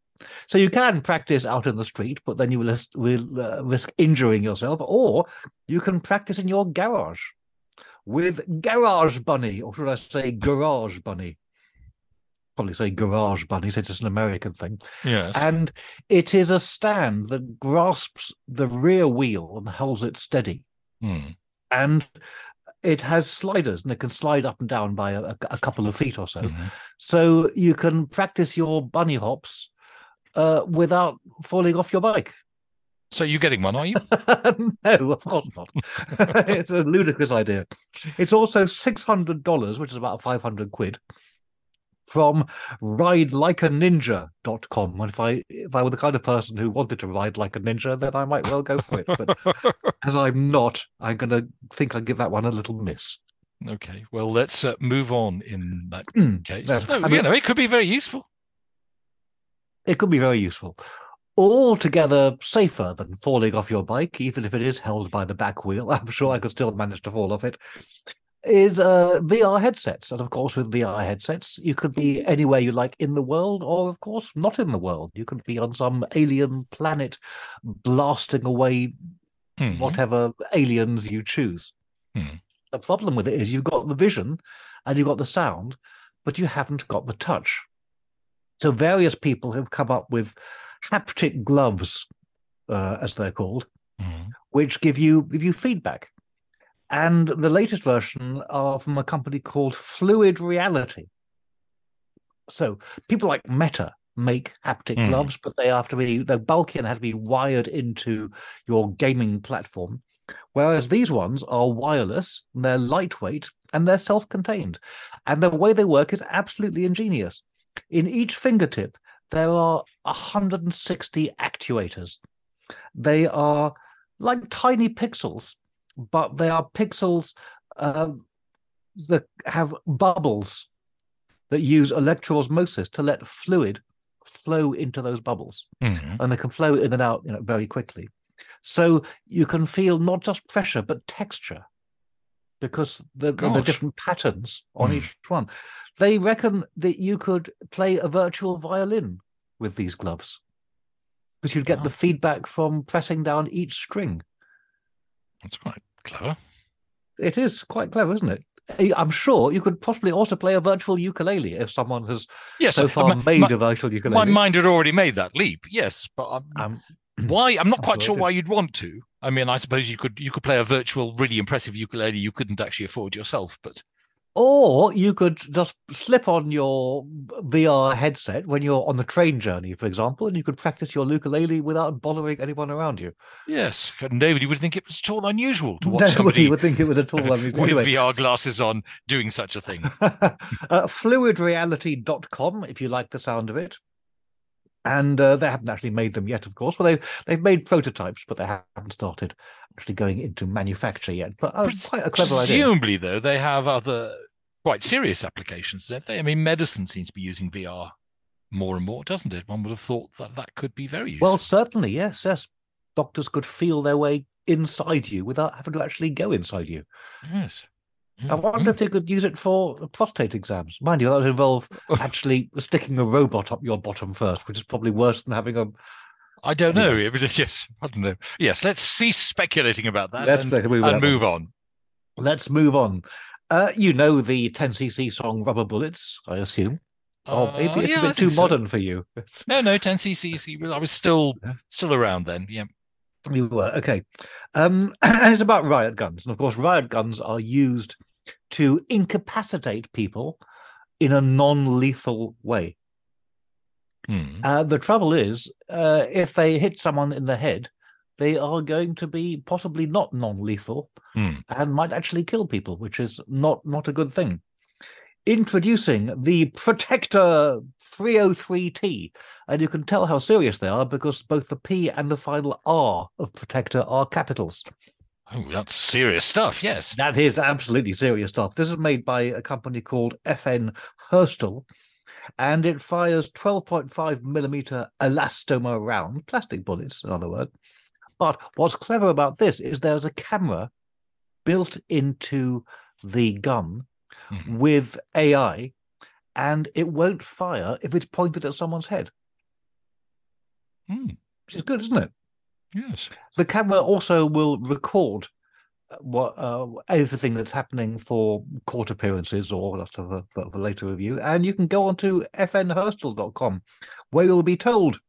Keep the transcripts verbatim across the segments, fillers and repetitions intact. So you can practice out in the street, but then you will, will uh, risk injuring yourself, or you can practice in your garage with Garage Bunny, or should I say Garage Bunny? Probably say Garage Bunny, since it's an American thing. Yes. And it is a stand that grasps the rear wheel and holds it steady. Mm. And it has sliders, and it can slide up and down by a, a couple of feet or so. Mm-hmm. So you can practice your bunny hops Uh, without falling off your bike. So you're getting one, are you? No, of course not. It's a ludicrous idea. It's also six hundred dollars, which is about five hundred quid, from ride like a ninja dot com. And if I, if I were the kind of person who wanted to ride like a ninja, then I might well go for it. But as I'm not, I'm going to think I'll give that one a little miss. Okay, well, let's uh, move on in that mm, case. No, so, I mean, you know, it could be very useful. It could be very useful. Altogether safer than falling off your bike, even if it is held by the back wheel. I'm sure I could still manage to fall off it. Is uh, V R headsets. And of course, with V R headsets, you could be anywhere you like in the world, or of course, not in the world. You could be on some alien planet blasting away mm-hmm. whatever aliens you choose. Mm. The problem with it is you've got the vision and you've got the sound, but you haven't got the touch. So various people have come up with haptic gloves, uh, as they're called, mm-hmm. which give you give you feedback. And the latest version are from a company called Fluid Reality. So people like Meta make haptic mm-hmm. gloves, but they have to be they're bulky and have to be wired into your gaming platform. Whereas these ones are wireless, and they're lightweight, and they're self-contained. And the way they work is absolutely ingenious. In each fingertip, there are one hundred sixty actuators. They are like tiny pixels, but they are pixels uh, that have bubbles that use electroosmosis to let fluid flow into those bubbles. Mm-hmm. And they can flow in and out, you know, very quickly. So you can feel not just pressure, but texture, because the, the different patterns on mm. each one. They reckon that you could play a virtual violin with these gloves, but you'd get oh. the feedback from pressing down each string. That's quite clever. It is quite clever, isn't it? I'm sure you could possibly also play a virtual ukulele if someone has yes, so far my, made my, a virtual ukulele. My mind had already made that leap, yes, but I'm... Um, Why? I'm not quite sure why you'd want to. I mean, I suppose you could you could play a virtual, really impressive ukulele you couldn't actually afford yourself, but... Or you could just slip on your V R headset when you're on the train journey, for example, and you could practice your ukulele without bothering anyone around you. Yes, and nobody would think it was at all unusual to watch nobody somebody... Nobody would think it was at all unusual. With anyway. V R glasses on, doing such a thing. uh, fluid reality dot com, if you like the sound of it. And uh, they haven't actually made them yet, of course. Well, they've, they've made prototypes, but they haven't started actually going into manufacture yet. But uh, quite a clever idea. Presumably, though, they have other quite serious applications, don't they? I mean, medicine seems to be using V R more and more, doesn't it? One would have thought that that could be very useful. Well, certainly, yes, yes. doctors could feel their way inside you without having to actually go inside you. Yes. Mm-hmm. I wonder if they could use it for prostate exams. Mind you, that would involve actually sticking a robot up your bottom first, which is probably worse than having a... I don't know. Yeah. Yes, I don't know. Yes, let's cease speculating about that let's and, and about move that. on. Let's move on. Uh, you know the ten c c song Rubber Bullets, I assume. Or uh, maybe it's yeah, a bit I too so. modern for you. No, no, ten c c. I was still still around then, yeah. You were, okay. Um, and it's about riot guns. And, of course, riot guns are used to incapacitate people in a non-lethal way. Mm. Uh, the trouble is, uh, if they hit someone in the head, they are going to be possibly not non-lethal mm. and might actually kill people, which is not, not a good thing. Introducing the Protector three oh three T, and you can tell how serious they are because both the P and the final R of Protector are capitals. Oh, that's serious stuff, yes. That is absolutely serious stuff. This is made by a company called F N Herstal, and it fires twelve point five millimeter elastomer round, plastic bullets, another word. But what's clever about this is there's a camera built into the gun mm-hmm. with A I, and it won't fire if it's pointed at someone's head. Mm. Which is good, isn't it? Yes. The camera also will record what uh, everything that's happening for court appearances or that's for, for, for later review, and you can go on to f n hurstel dot com where you'll be told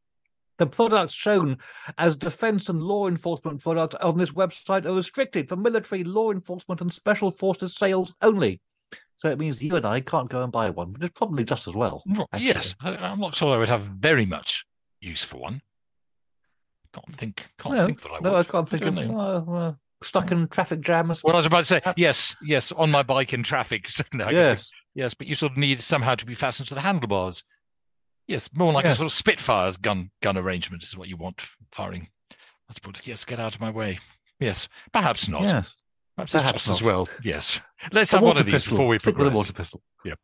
the products shown as defense and law enforcement products on this website are restricted for military, law enforcement and special forces sales only. So it means you and I can't go and buy one, which is probably just as well. Actually. Yes, I'm not sure I would have very much use for one. Can't think, can't no, think that I would. No, I can't think I of one. Stuck in traffic jam. What well, I was about to say, yes, yes, on my bike in traffic. No, yes, yes, but you sort of need somehow to be fastened to the handlebars. Yes, more like yes. a sort of Spitfire's gun gun arrangement is what you want firing. That's put. Yes, get out of my way. Yes, perhaps not. Yes, perhaps, perhaps just not. as well. Yes, let's a have one of these pistol. before we progress. With a water pistol. Yeah.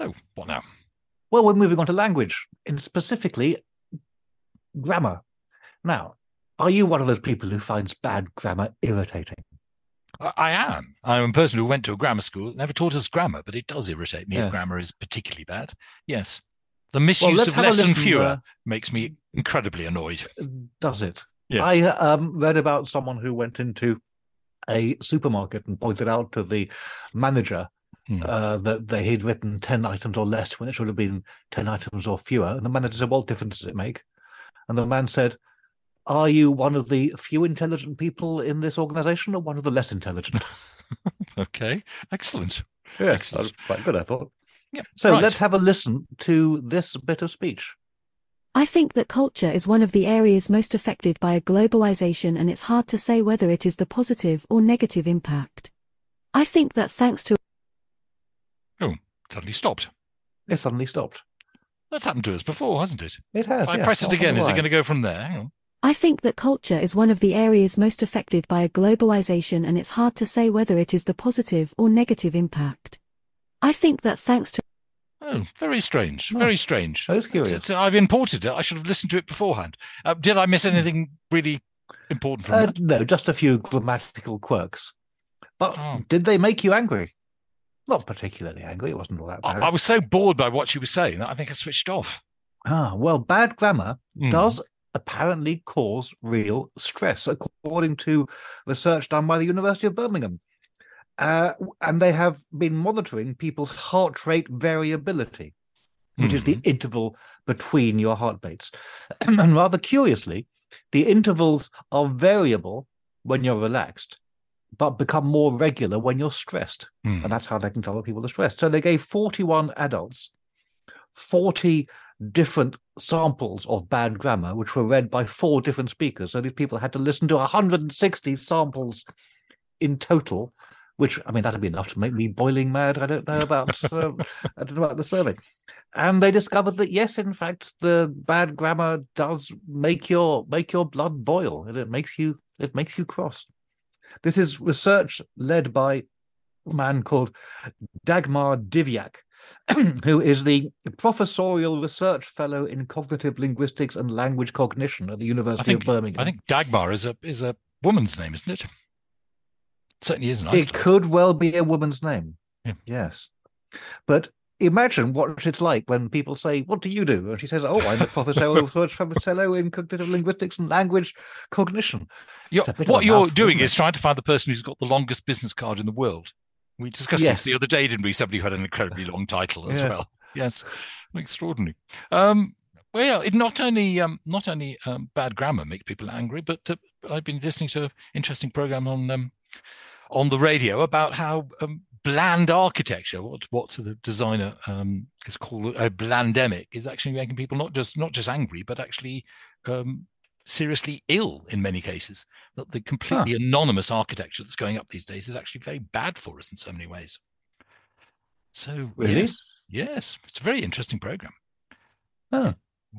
Oh, what now? Well, we're moving on to language, and specifically grammar. Now, are you one of those people who finds bad grammar irritating? I am. I'm a person who went to a grammar school that never taught us grammar, but it does irritate me yes. if grammar is particularly bad. Yes. The misuse well, of less and fewer uh, makes me incredibly annoyed. Does it? Yes. I um, read about someone who went into a supermarket and pointed out to the manager Hmm. Uh, that they had written ten items or less when it should have been ten items or fewer. And the manager said, what difference does it make? And the man said, are you one of the few intelligent people in this organisation or one of the less intelligent? Okay, excellent. Yes, excellent. That was quite good, I thought. Yeah, so right. let's have a listen to this bit of speech. I think that culture is one of the areas most affected by globalisation, and it's hard to say whether it is the positive or negative impact. I think that thanks to Oh, suddenly stopped. It suddenly stopped. That's happened to us before, hasn't it? It has. If I yes, press it again. Is it going to go from there? Hang on. I think that culture is one of the areas most affected by globalization, and it's hard to say whether it is the positive or negative impact. I think that thanks to. Oh, very strange. Very oh, strange. I was curious. I've imported it. I should have listened to it beforehand. Uh, did I miss anything really important from uh, that? No, just a few grammatical quirks. But oh. did they make you angry? Not particularly angry. It wasn't all that bad. I, I was so bored by what she was saying that I think I switched off. Ah, well, bad grammar mm. does apparently cause real stress, according to research done by the University of Birmingham. Uh, and they have been monitoring people's heart rate variability, which mm. is the interval between your heartbeats. And rather curiously, the intervals are variable when you're relaxed, but become more regular when you're stressed. Mm. And that's how they can tell that people are stressed. So they gave forty-one adults forty different samples of bad grammar, which were read by four different speakers. So these people had to listen to one hundred sixty samples in total, which, I mean, that'd be enough to make me boiling mad. I don't know about, uh, I don't know about the survey. And they discovered that, yes, in fact, the bad grammar does make your make your blood boil, and it makes you it makes you cross. This is research led by man called Dagmar Divyak, who is the Professorial Research Fellow in Cognitive Linguistics and Language Cognition at the University think, of Birmingham. I think Dagmar is a is a woman's name, isn't it? It certainly is. It could well be a woman's name. Yeah. Yes. But imagine what it's like when people say, "What do you do?" And she says, "Oh, I'm a professorial research fellow in cognitive linguistics and language cognition." You're, what you're mouthful, doing is trying to find the person who's got the longest business card in the world. We discussed yes. this the other day, didn't we? Somebody who had an incredibly long title as yes. well. Yes, extraordinary. Um, well, it not only um, not only um, bad grammar makes people angry, but uh, I've been listening to an interesting program on um, on the radio about how. Um, Bland architecture, what what the designer um, is called a blandemic, is actually making people not just not just angry, but actually um, seriously ill in many cases. That the completely huh. anonymous architecture that's going up these days is actually very bad for us in so many ways. So really, yes, yes it's a very interesting program. Huh.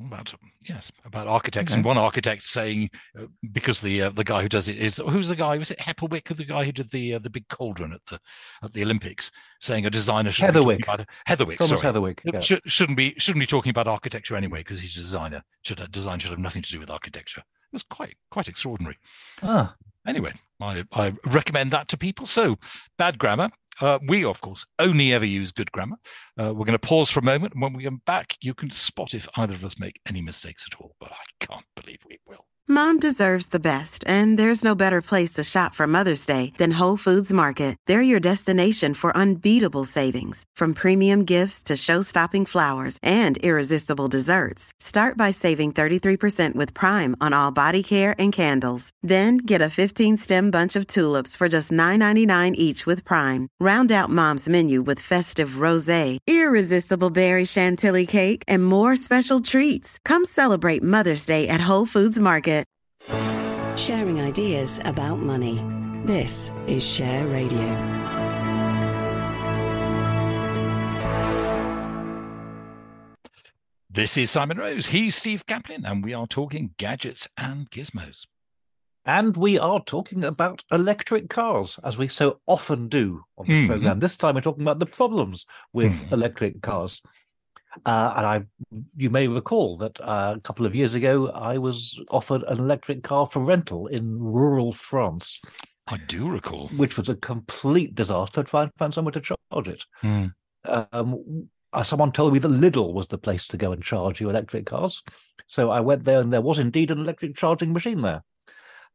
About yes, about architects okay. and one architect saying uh, because the uh, the guy who does it is who's the guy was it Heatherwick, the guy who did the uh, the big cauldron at the at the Olympics, saying a designer should Heatherwick be about, Heatherwick Thomas sorry Heatherwick yeah. Sh- shouldn't be shouldn't be talking about architecture anyway because he's a designer. Should uh, design should have nothing to do with architecture. It was quite quite extraordinary. Ah. Anyway, I I recommend that to people. So bad grammar. Uh, we, of course, only ever use good grammar. Uh, we're going to pause for a moment. And when we come back, you can spot if either of us make any mistakes at all. But I can't believe we will. Mom deserves the best, and there's no better place to shop for Mother's Day than Whole Foods Market. They're your destination for unbeatable savings, from premium gifts to show-stopping flowers and irresistible desserts. Start by saving thirty-three percent with Prime on all body care and candles. Then get a fifteen-stem bunch of tulips for just nine ninety-nine each with Prime. Round out Mom's menu with festive rosé, irresistible berry chantilly cake, and more special treats. Come celebrate Mother's Day at Whole Foods Market. Sharing ideas about money. This is Share Radio. This is Simon Rose. He's Steve Caplin, and we are talking gadgets and gizmos. And we are talking about electric cars, as we so often do on the mm-hmm. programme. This time we're talking about the problems with mm-hmm. electric cars. Uh, and I, you may recall that uh, a couple of years ago, I was offered an electric car for rental in rural France. I do recall. Which was a complete disaster. Trying to find somewhere to charge it. Mm. Um, someone told me that Lidl was the place to go and charge your electric cars. So I went there and there was indeed an electric charging machine there.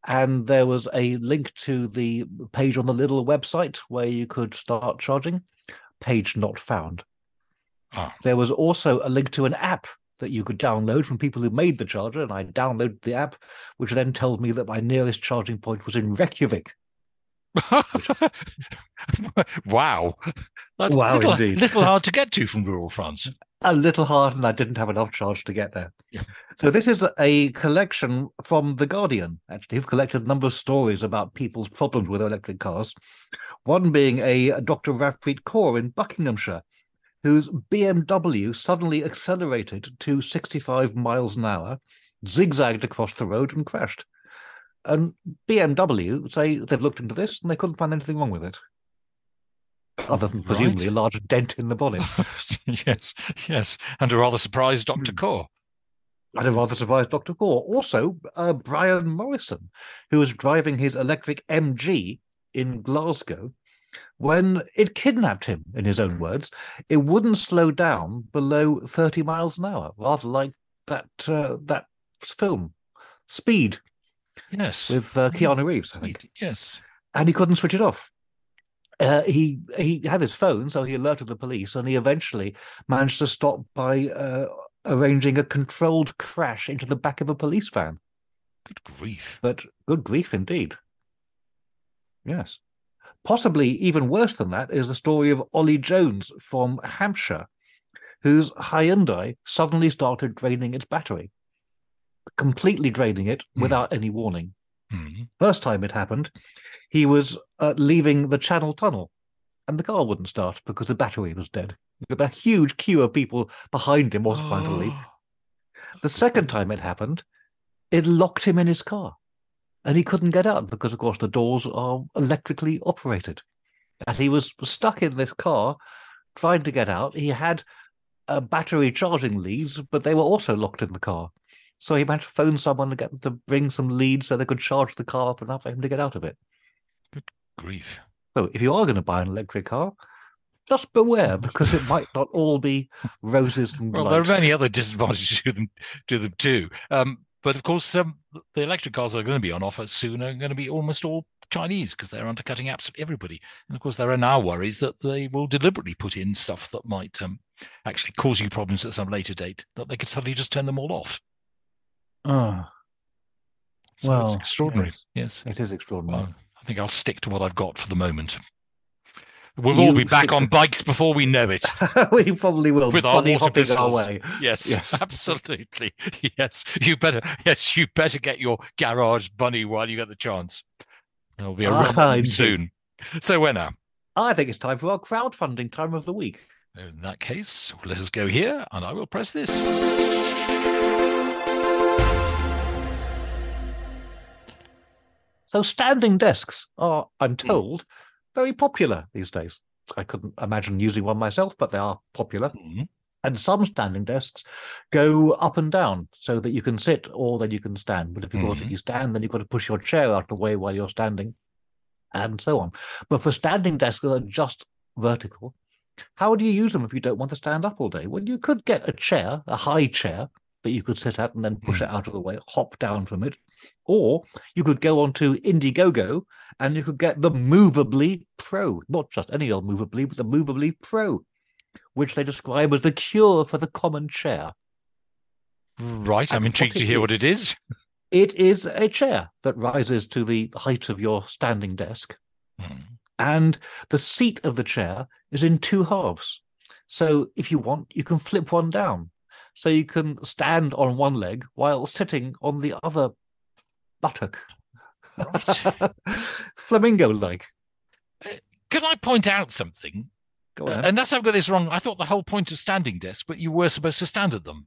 And there was a link to the page on the Lidl website where you could start charging. Page not found. Oh. There was also a link to an app that you could download from people who made the charger, and I downloaded the app, which then told me that my nearest charging point was in Reykjavik. Wow. That's wow, a little, indeed. little hard to get to from rural France. A little hard, and I didn't have enough charge to get there. Yeah. So this is a collection from The Guardian, actually, who've collected a number of stories about people's problems with electric cars, one being a Doctor Ravpreet Kaur in Buckinghamshire, whose B M W suddenly accelerated to sixty-five miles an hour, zigzagged across the road and crashed. And B M W say they've looked into this and they couldn't find anything wrong with it, other than presumably right. a large dent in the bonnet. yes, yes. And a rather surprised Doctor Kaur. And a rather surprised Doctor Kaur. Also, uh, Brian Morrison, who was driving his electric M G in Glasgow, when it kidnapped him, in his own words. It wouldn't slow down below thirty miles an hour, rather like that uh, that film, Speed. Yes. With uh, Keanu Reeves, I think. Yes. And he couldn't switch it off. Uh, he he had his phone, so he alerted the police, and he eventually managed to stop by uh, arranging a controlled crash into the back of a police van. Good grief. But good grief indeed. Yes. Possibly even worse than that is the story of Ollie Jones from Hampshire, whose Hyundai suddenly started draining its battery, completely draining it without mm. any warning. Mm. First time it happened, he was uh, leaving the Channel Tunnel and the car wouldn't start because the battery was dead. With a huge queue of people behind him also oh. trying to leave. The second time it happened, it locked him in his car. And he couldn't get out because, of course, the doors are electrically operated. that he was stuck in this car trying to get out. He had uh, battery charging leads, but they were also locked in the car. So he managed to phone someone to get them to bring some leads so they could charge the car up enough for him to get out of it. Good grief. So if you are going to buy an electric car, just beware, because it might not all be roses and blood. Well, there are many other disadvantages to them, to them too. Um, but of course, um, the electric cars that are going to be on offer soon are going to be almost all Chinese, because they're undercutting absolutely everybody. And of course, there are now worries that they will deliberately put in stuff that might um, actually cause you problems at some later date, that they could suddenly just turn them all off. Oh, so well, it's extraordinary. Yes, yes, it is extraordinary. Well, I think I'll stick to what I've got for the moment. We'll you all be back on bikes before we know it. We probably will. With our water pistols. Our way. Yes, yes, absolutely. Yes, you better. Yes, you better get your Garage Bunny while you get the chance. There'll be a ah, run soon. So where now? I think it's time for our crowdfunding time of the week. In that case, let us go here, and I will press this. So standing desks are, I'm told, very popular these days. I couldn't imagine using one myself, but they are popular. Mm-hmm. And some standing desks go up and down so that you can sit or that you can stand. But if, of course, mm-hmm. if you stand, then you've got to push your chair out of the way while you're standing and so on. But for standing desks that are just vertical, how do you use them if you don't want to stand up all day? Well, you could get a chair, a high chair, that you could sit at and then push it out of the way, hop down from it. Or you could go on to Indiegogo and you could get the Moveably Pro, not just any old Moveably, but the Moveably Pro, which they describe as the cure for the common chair. Right, I'm and intrigued to hear is, what it is. It is a chair that rises to the height of your standing desk. Hmm. And the seat of the chair is in two halves. So if you want, you can flip one down. So you can stand on one leg while sitting on the other buttock. Right. Flamingo-like. Uh, can I point out something? Go on. Uh, unless I've got this wrong, I thought the whole point of standing desks, but you were supposed to stand at them.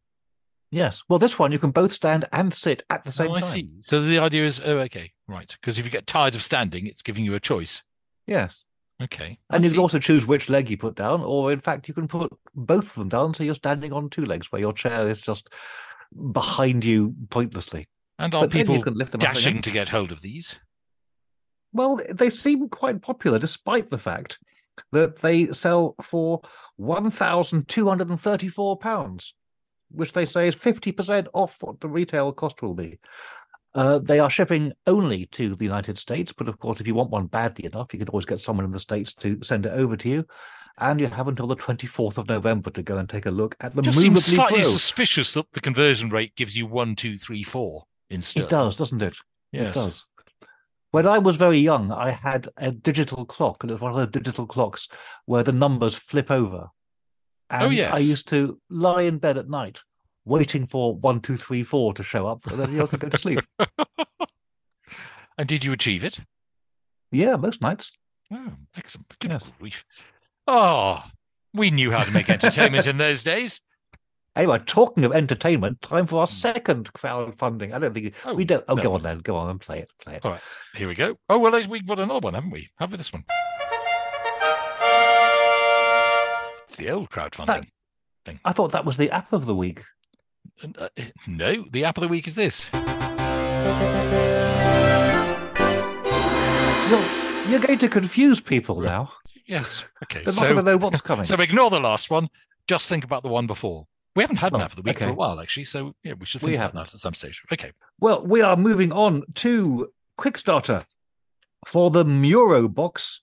Yes. Well, this one, you can both stand and sit at the same oh, I time. I see. So the idea is, oh, okay, right. Because if you get tired of standing, it's giving you a choice. Yes. Okay. And you can also choose which leg you put down, or in fact, you can put both of them down so you're standing on two legs where your chair is just behind you pointlessly. And are people dashing to get hold of these? Well, they seem quite popular, despite the fact that they sell for one thousand two hundred thirty-four pounds, which they say is fifty percent off what the retail cost will be. Uh, they are shipping only to the United States, but of course, if you want one badly enough, you can always get someone in the States to send it over to you. And you have until the twenty-fourth of November to go and take a look at the Moveably Pro. It just seems slightly suspicious that the conversion rate gives you one, two, three, four instead. It does, doesn't it? Yes. It does. When I was very young, I had a digital clock, and it was one of those digital clocks where the numbers flip over. And oh, yes. I used to lie in bed at night, waiting for one, two, three, four to show up, and then you can go to sleep. And did you achieve it? Yeah, most nights. Oh, excellent. Good yes. grief. Oh, we knew how to make entertainment in those days. Anyway, talking of entertainment, time for our second crowdfunding. I don't think oh, we don't. Oh, no. Go on then. Go on and play it. Play it. All right. Here we go. Oh, well, we've got another one, haven't we? Have we this one? It's the old crowdfunding that, thing. I thought that was the app of the week. Uh, no, the app of the week is this. You're, you're going to confuse people now. Yes. Okay. They're so, not going to know what's coming. So ignore the last one. Just think about the one before. We haven't had oh, an app of the week okay. for a while, actually. So yeah, we should think we about that at some stage. Okay. Well, we are moving on to Kickstarter for the Muro Box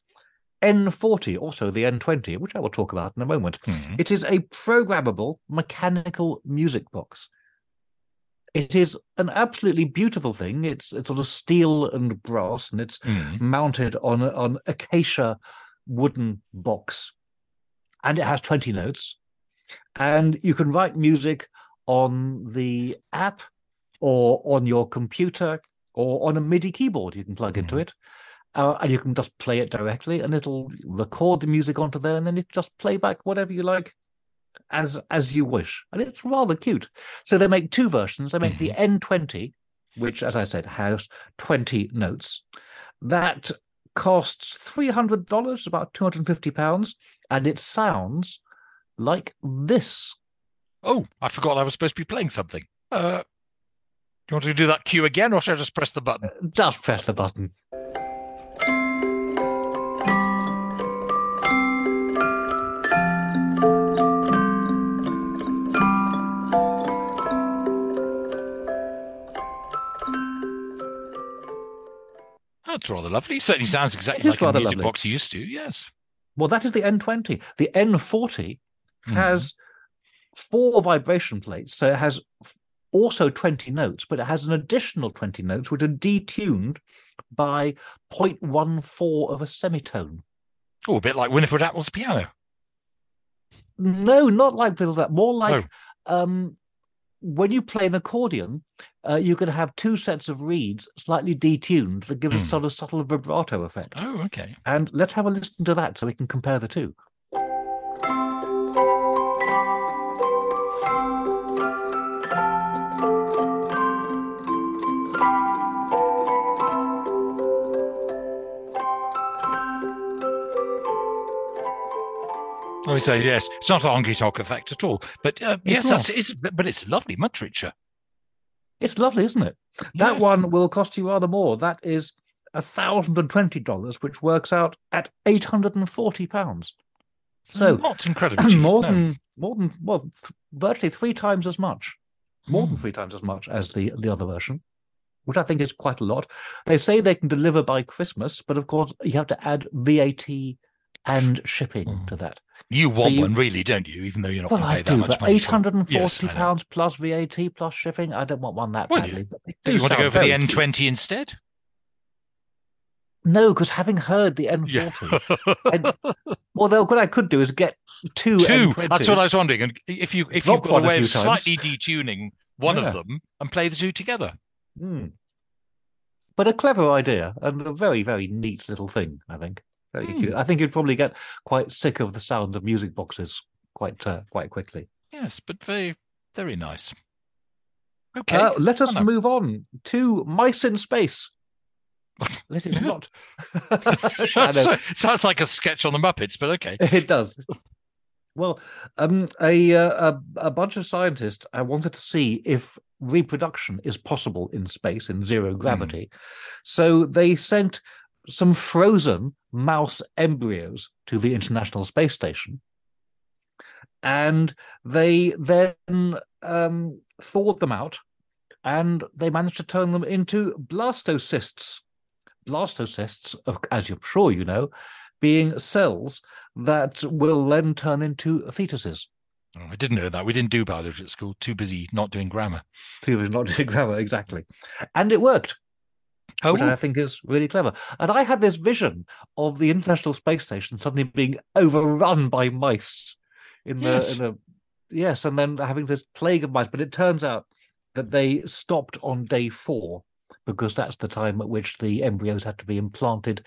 N forty, also the N twenty, which I will talk about in a moment. Mm-hmm. It is a programmable mechanical music box. It is an absolutely beautiful thing. It's it's sort of steel and brass, and it's mm-hmm. mounted on on acacia wooden box. And it has twenty notes. And you can write music on the app or on your computer or on a MIDI keyboard you can plug mm-hmm. into it. Uh, and you can just play it directly, and it'll record the music onto there, and then you just play back whatever you like as as you wish. And it's rather cute. So they make two versions. They make mm-hmm. the N twenty, which, as I said, has twenty notes. That costs three hundred dollars, about two hundred fifty pounds, and it sounds like this. Oh, I forgot I was supposed to be playing something. Uh, do you want to do that cue again, or should I just press the button? Just press the button. That's rather lovely. It certainly sounds exactly like a music lovely. box you used to, yes. Well, that is the N twenty. The N forty mm. has four vibration plates, so it has also twenty notes, but it has an additional twenty notes, which are detuned by zero point one four of a semitone. Oh, a bit like Winifred Atwell's piano. No, not like Winifred Atwell. More like oh. um, when you play an accordion, uh, you can have two sets of reeds slightly detuned that give mm. a sort of subtle vibrato effect. Oh, okay. And let's have a listen to that so we can compare the two. Oh, so yes, it's not an honky-tonk effect at all, but uh, yes, that's, it's, but it's lovely, much richer. It's lovely, isn't it? Yes. That one will cost you rather more. That is one thousand twenty dollars, which works out at eight hundred forty pounds. So not incredibly cheap, more no. than more than well, th- virtually three times as much, more mm. than three times as much as the the other version, which I think is quite a lot. They say they can deliver by Christmas, but of course you have to add V A T and shipping mm. to that. You want so you, one, really, don't you? Even though you're not well, going to pay I do, that much money. eight hundred forty pounds yes, plus V A T plus shipping. I don't want one that well, badly. You, do you want to go for the N twenty cheap. instead? No, because having heard the N forty, yeah. I, well, though, what I could do is get two. Two. N twenties. That's what I was wondering. And if you if not you've got a way of slightly detuning one yeah. of them and play the two together. Mm. But a clever idea and a very very neat little thing, I think. Very mm. cute. I think you'd probably get quite sick of the sound of music boxes quite uh, quite quickly. Yes, but very, very nice. Okay. Uh, let us oh, move no. on to Mice in Space. This is not. So, sounds like a sketch on the Muppets, but okay. It does. Well, um, a, a a bunch of scientists I wanted to see if reproduction is possible in space in zero gravity. Mm. So they sent some frozen mouse embryos to the International Space Station, and they then um, thawed them out, and they managed to turn them into blastocysts. Blastocysts, as you're sure you know, being cells that will then turn into fetuses. Oh, I didn't know that. We didn't do biology at school. Too busy not doing grammar. Too busy not doing grammar, exactly. And it worked. Oh. Which I think is really clever. And I had this vision of the International Space Station suddenly being overrun by mice in the, yes. in the yes, and then having this plague of mice. But it turns out that they stopped on day four because that's the time at which the embryos had to be implanted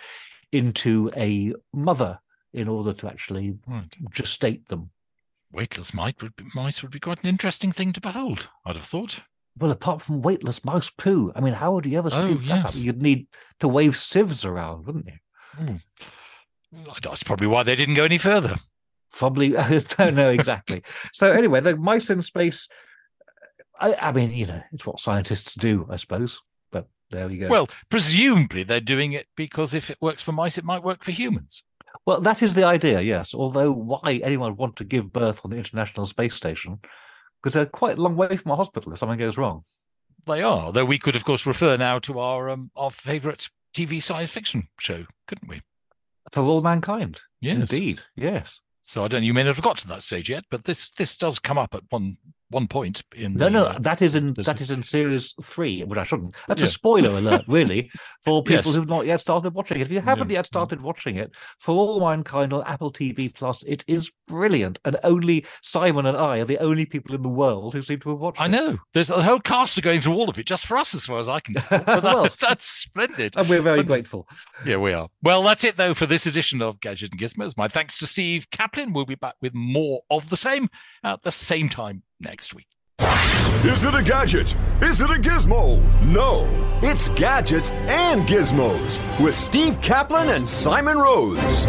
into a mother in order to actually right. gestate them. Weightless mice would be, mice would be quite an interesting thing to behold, I'd have thought. Well, apart from weightless mouse poo, I mean, how would you ever scoop oh, yes. that up? You'd need to wave sieves around, wouldn't you? Mm. That's probably why they didn't go any further. Probably, I don't know exactly. So anyway, the mice in space, I, I mean, you know, it's what scientists do, I suppose. But there we go. Well, presumably they're doing it because if it works for mice, it might work for humans. Well, that is the idea, yes. Although why anyone would want to give birth on the International Space Station, because they're quite a long way from a hospital if something goes wrong. They are, though we could, of course, refer now to our um, our favourite T V science fiction show, couldn't we? For All Mankind. Yes. Indeed, yes. So I don't know, you may not have got to that stage yet, but this this does come up at one one point. in No, the, no, uh, that is in that is in series three, which I shouldn't. That's yeah. a spoiler alert, really, for people yes. who've not yet started watching it. If you haven't no, yet started no. watching it, For All Mankind on Apple T V plus, it is brilliant, and only Simon and I are the only people in the world who seem to have watched I it. I know. There's a whole cast are going through all of it, just for us, as far as I can tell. That, well, that's splendid. And we're very and, grateful. Yeah, we are. Well, that's it, though, for this edition of Gadget and Gizmos. My thanks to Steve Caplin. We'll be back with more of the same at the same time next week. Is it a gadget? Is it a gizmo? No, it's Gadgets and Gizmos with Steve Caplin and Simon Rose.